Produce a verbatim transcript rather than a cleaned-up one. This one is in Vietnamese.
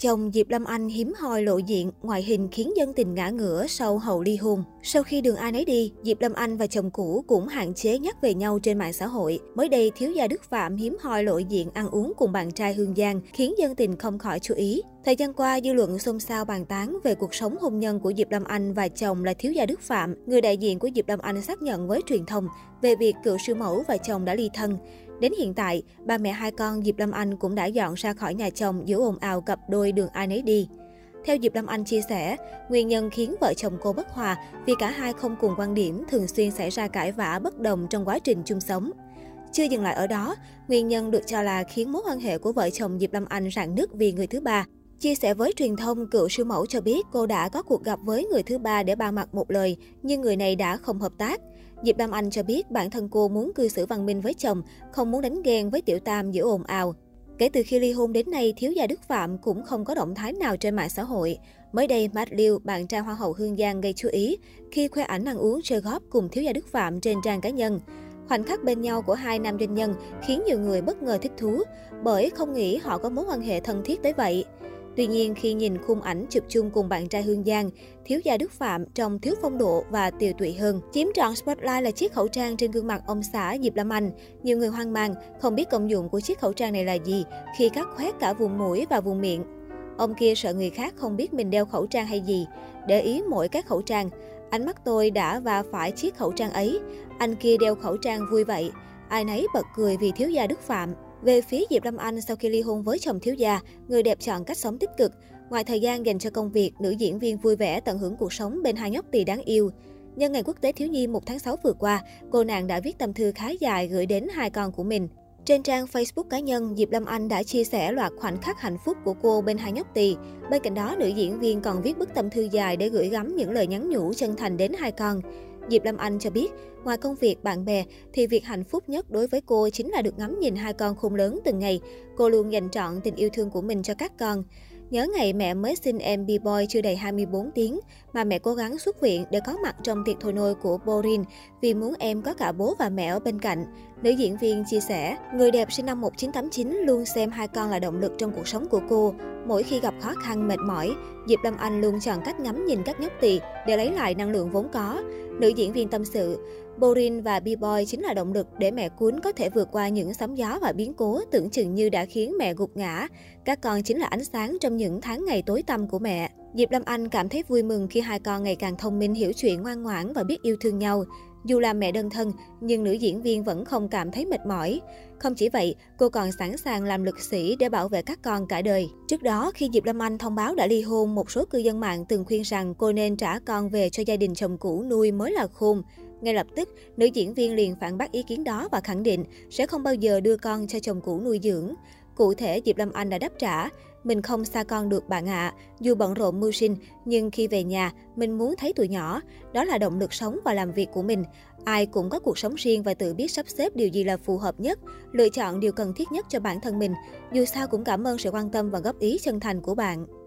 Chồng Diệp Lâm Anh hiếm hoi lộ diện, ngoại hình khiến dân tình ngã ngửa sau hậu ly hôn. Sau khi đường ai nấy đi, Diệp Lâm Anh và chồng cũ cũng hạn chế nhắc về nhau trên mạng xã hội. Mới đây, thiếu gia Đức Phạm hiếm hoi lộ diện ăn uống cùng bạn trai Hương Giang, khiến dân tình không khỏi chú ý. Thời gian qua, dư luận xôn xao bàn tán về cuộc sống hôn nhân của Diệp Lâm Anh và chồng là thiếu gia Đức Phạm. Người đại diện của Diệp Lâm Anh xác nhận với truyền thông về việc cựu siêu mẫu và chồng đã ly thân. Đến hiện tại, ba mẹ hai con Diệp Lâm Anh cũng đã dọn ra khỏi nhà chồng giữa ồn ào cặp đôi đường ai nấy đi. Theo Diệp Lâm Anh chia sẻ, nguyên nhân khiến vợ chồng cô bất hòa vì cả hai không cùng quan điểm, thường xuyên xảy ra cãi vã bất đồng trong quá trình chung sống. Chưa dừng lại ở đó, nguyên nhân được cho là khiến mối quan hệ của vợ chồng Diệp Lâm Anh rạn nứt vì người thứ ba. Chia sẻ với truyền thông, cựu siêu mẫu cho biết cô đã có cuộc gặp với người thứ ba để bàn bạc một lời, nhưng người này đã không hợp tác. Diệp Lâm Anh cho biết bản thân cô muốn cư xử văn minh với chồng, không muốn đánh ghen với tiểu tam giữa ồn ào. Kể từ khi ly hôn đến nay, thiếu gia Đức Phạm cũng không có động thái nào trên mạng xã hội. Mới đây, Matt Liu, bạn trai Hoa hậu Hương Giang gây chú ý khi khoe ảnh ăn uống chơi góp cùng thiếu gia Đức Phạm trên trang cá nhân. Khoảnh khắc bên nhau của hai nam doanh nhân khiến nhiều người bất ngờ thích thú, bởi không nghĩ họ có mối quan hệ thân thiết tới vậy. Tuy nhiên, khi nhìn khung ảnh chụp chung cùng bạn trai Hương Giang, thiếu gia Đức Phạm trông thiếu phong độ và tiều tụy hơn. Chiếm trọn spotlight là chiếc khẩu trang trên gương mặt ông xã Diệp Lâm Anh. Nhiều người hoang mang, không biết công dụng của chiếc khẩu trang này là gì khi cắt khoét cả vùng mũi và vùng miệng. Ông kia sợ người khác không biết mình đeo khẩu trang hay gì. Để ý mỗi cái khẩu trang, ánh mắt tôi đã va phải chiếc khẩu trang ấy. Anh kia đeo khẩu trang vui vậy. Ai nấy bật cười vì thiếu gia Đức Phạm. Về phía Diệp Lâm Anh, sau khi ly hôn với chồng thiếu gia, người đẹp chọn cách sống tích cực. Ngoài thời gian dành cho công việc, nữ diễn viên vui vẻ tận hưởng cuộc sống bên hai nhóc tỳ đáng yêu. Nhân ngày Quốc tế Thiếu nhi mùng một tháng sáu vừa qua, cô nàng đã viết tâm thư khá dài gửi đến hai con của mình. Trên trang Facebook cá nhân, Diệp Lâm Anh đã chia sẻ loạt khoảnh khắc hạnh phúc của cô bên hai nhóc tỳ. Bên cạnh đó, nữ diễn viên còn viết bức tâm thư dài để gửi gắm những lời nhắn nhủ chân thành đến hai con. Diệp Lâm Anh cho biết, ngoài công việc, bạn bè, thì việc hạnh phúc nhất đối với cô chính là được ngắm nhìn hai con khôn lớn từng ngày. Cô luôn dành trọn tình yêu thương của mình cho các con. Nhớ ngày mẹ mới sinh em B-boy chưa đầy hai mươi bốn tiếng, mà mẹ cố gắng xuất viện để có mặt trong tiệc thôi nôi của Borin vì muốn em có cả bố và mẹ ở bên cạnh. Nữ diễn viên chia sẻ, người đẹp sinh năm một nghìn chín trăm tám mươi chín luôn xem hai con là động lực trong cuộc sống của cô. Mỗi khi gặp khó khăn, mệt mỏi, Diệp Lâm Anh luôn chọn cách ngắm nhìn các nhóc tỳ để lấy lại năng lượng vốn có. Nữ diễn viên tâm sự, Borin và B-boy chính là động lực để mẹ cuốn có thể vượt qua những sóng gió và biến cố tưởng chừng như đã khiến mẹ gục ngã. Các con chính là ánh sáng trong những tháng ngày tối tăm của mẹ. Diệp Lâm Anh cảm thấy vui mừng khi hai con ngày càng thông minh, hiểu chuyện, ngoan ngoãn và biết yêu thương nhau. Dù là mẹ đơn thân, nhưng nữ diễn viên vẫn không cảm thấy mệt mỏi. Không chỉ vậy, cô còn sẵn sàng làm lực sĩ để bảo vệ các con cả đời. Trước đó, khi Diệp Lâm Anh thông báo đã ly hôn, một số cư dân mạng từng khuyên rằng cô nên trả con về cho gia đình chồng cũ nuôi mới là khôn. Ngay lập tức, nữ diễn viên liền phản bác ý kiến đó và khẳng định sẽ không bao giờ đưa con cho chồng cũ nuôi dưỡng. Cụ thể, Diệp Lâm Anh đã đáp trả, mình không xa con được bạn ạ, à. Dù bận rộn mưu sinh, nhưng khi về nhà, mình muốn thấy tụi nhỏ. Đó là động lực sống và làm việc của mình. Ai cũng có cuộc sống riêng và tự biết sắp xếp điều gì là phù hợp nhất, lựa chọn điều cần thiết nhất cho bản thân mình. Dù sao cũng cảm ơn sự quan tâm và góp ý chân thành của bạn.